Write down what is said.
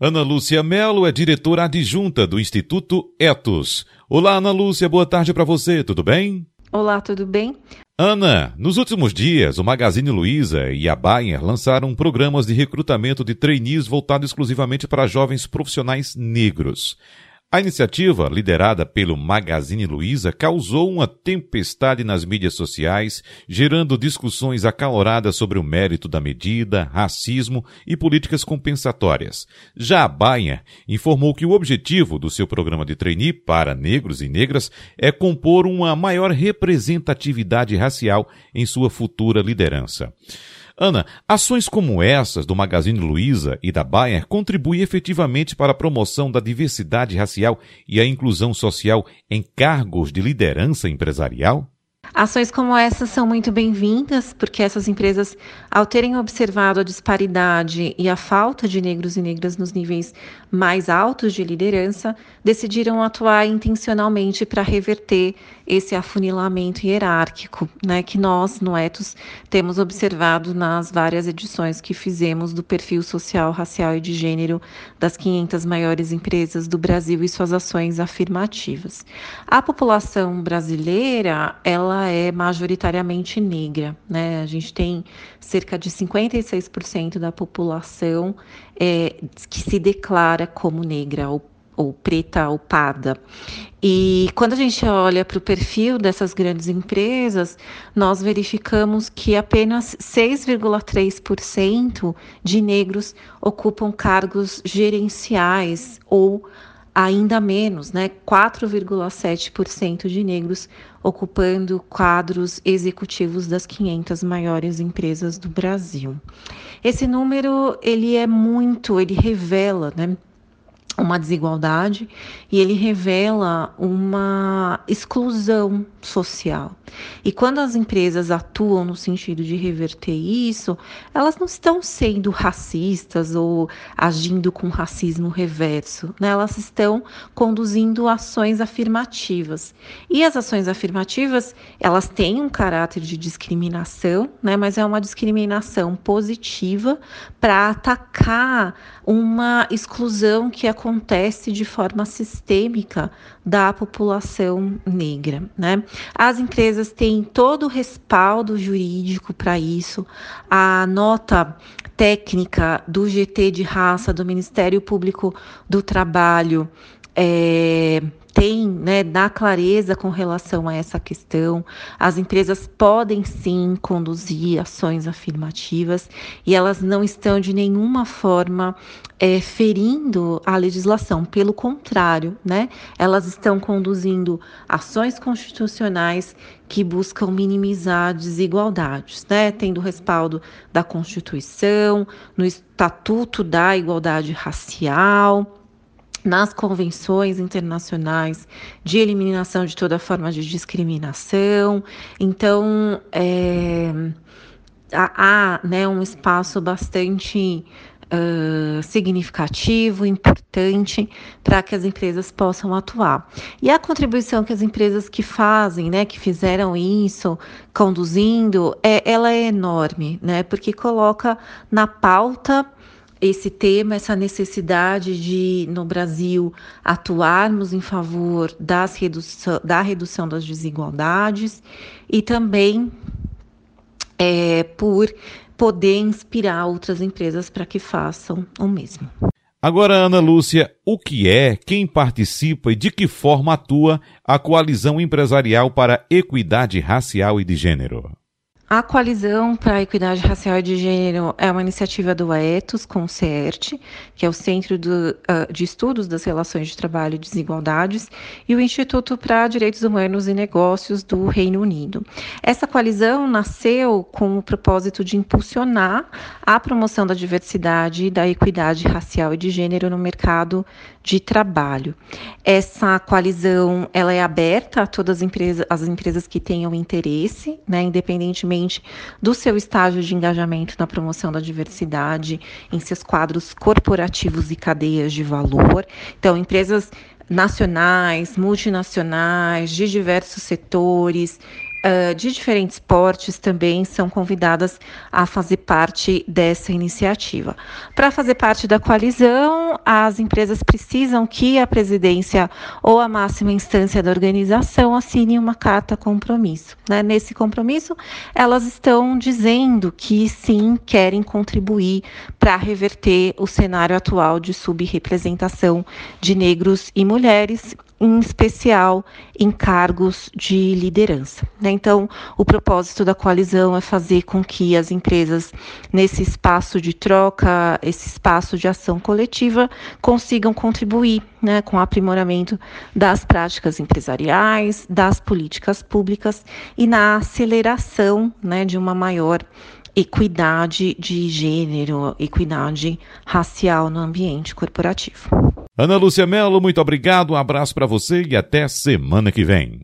Ana Lúcia Melo é diretora adjunta do Instituto Ethos. Olá, Ana Lúcia, boa tarde para você, tudo bem? Olá, tudo bem? Ana, nos últimos dias, o Magazine Luiza e a Bayer lançaram programas de recrutamento de trainees voltados exclusivamente para jovens profissionais negros. A iniciativa, liderada pelo Magazine Luiza, causou uma tempestade nas mídias sociais, gerando discussões acaloradas sobre o mérito da medida, racismo e políticas compensatórias. Já a Bahia informou que o objetivo do seu programa de trainee para negros e negras é compor uma maior representatividade racial em sua futura liderança. Ana, ações como essas do Magazine Luiza e da Bayer contribuem efetivamente para a promoção da diversidade racial e a inclusão social em cargos de liderança empresarial? Ações como essas são muito bem-vindas, porque essas empresas, ao terem observado a disparidade e a falta de negros e negras nos níveis mais altos de liderança, decidiram atuar intencionalmente para reverter esse afunilamento hierárquico, né, que nós, no Ethos, temos observado nas várias edições que fizemos do perfil social, racial e de gênero das 500 maiores empresas do Brasil e suas ações afirmativas. A população brasileira, ela é majoritariamente negra, né? A gente tem cerca de 56% da população que se declara como negra ou preta ou parda. E quando a gente olha para o perfil dessas grandes empresas, nós verificamos que apenas 6,3% de negros ocupam cargos gerenciais ou ainda menos, né? 4,7% de negros ocupando quadros executivos das 500 maiores empresas do Brasil. Esse número, ele revela, né, uma desigualdade e ele revela uma exclusão social. E quando as empresas atuam no sentido de reverter isso, elas não estão sendo racistas ou agindo com racismo reverso, né? Elas estão conduzindo ações afirmativas. E as ações afirmativas, elas têm um caráter de discriminação, né? Mas é uma discriminação positiva para atacar uma exclusão que acontece de forma sistêmica da população negra, né? As empresas têm todo o respaldo jurídico para isso. A nota técnica do GT de raça do Ministério Público do Trabalho tem, né, dá clareza com relação a essa questão. As empresas podem sim conduzir ações afirmativas e elas não estão de nenhuma forma ferindo a legislação, pelo contrário, né? Elas estão conduzindo ações constitucionais que buscam minimizar desigualdades, né? Tendo respaldo da Constituição, no Estatuto da Igualdade Racial, nas convenções internacionais de eliminação de toda forma de discriminação. Então, há, né, um espaço bastante significativo, importante, para que as empresas possam atuar. E a contribuição que as empresas que fazem, né, que fizeram isso, conduzindo, ela é enorme, né, porque coloca na pauta esse tema, essa necessidade de, no Brasil, atuarmos em favor da redução das desigualdades e também por poder inspirar outras empresas para que façam o mesmo. Agora, Ana Lúcia, o que é, quem participa e de que forma atua a Coalizão Empresarial para Equidade Racial e de Gênero? A Coalizão para a Equidade Racial e de Gênero é uma iniciativa do Ethos com o CERT, que é o Centro de Estudos das Relações de Trabalho e Desigualdades, e o Instituto para Direitos Humanos e Negócios do Reino Unido. Essa coalizão nasceu com o propósito de impulsionar a promoção da diversidade e da equidade racial e de gênero no mercado de trabalho. Essa coalizão, ela é aberta a todas as empresas que tenham interesse, né, independentemente do seu estágio de engajamento na promoção da diversidade em seus quadros corporativos e cadeias de valor. Então, empresas nacionais, multinacionais, de diversos setores, de diferentes portes também são convidadas a fazer parte dessa iniciativa. Para fazer parte da coalizão, as empresas precisam que a presidência ou a máxima instância da organização assine uma carta compromisso, né? Nesse compromisso, elas estão dizendo que sim, querem contribuir para reverter o cenário atual de subrepresentação de negros e mulheres, em especial em cargos de liderança, né? Então, o propósito da coalizão é fazer com que as empresas, nesse espaço de troca, esse espaço de ação coletiva, consigam contribuir, né, com o aprimoramento das práticas empresariais, das políticas públicas e na aceleração, né, de uma maior equidade de gênero, equidade racial no ambiente corporativo. Ana Lúcia Melo, muito obrigado, um abraço para você e até semana que vem.